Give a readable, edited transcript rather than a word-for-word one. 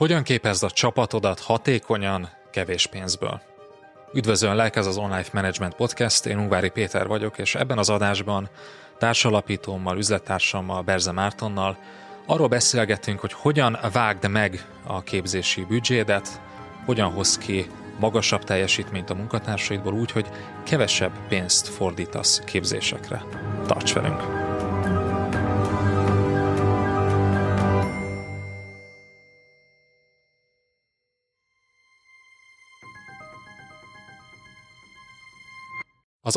Hogyan képezd a csapatodat hatékonyan, kevés pénzből? Üdvözöllek, ez az Online Management Podcast, én Ungvári Péter vagyok, és ebben az adásban társalapítómmal, üzlettársammal, Berze Mártonnal arról beszélgetünk, hogy hogyan vágd meg a képzési büdzsédet, hogyan hozz ki magasabb teljesítményt a munkatársaidból úgy, hogy kevesebb pénzt fordítasz képzésekre. Tarts velünk! Az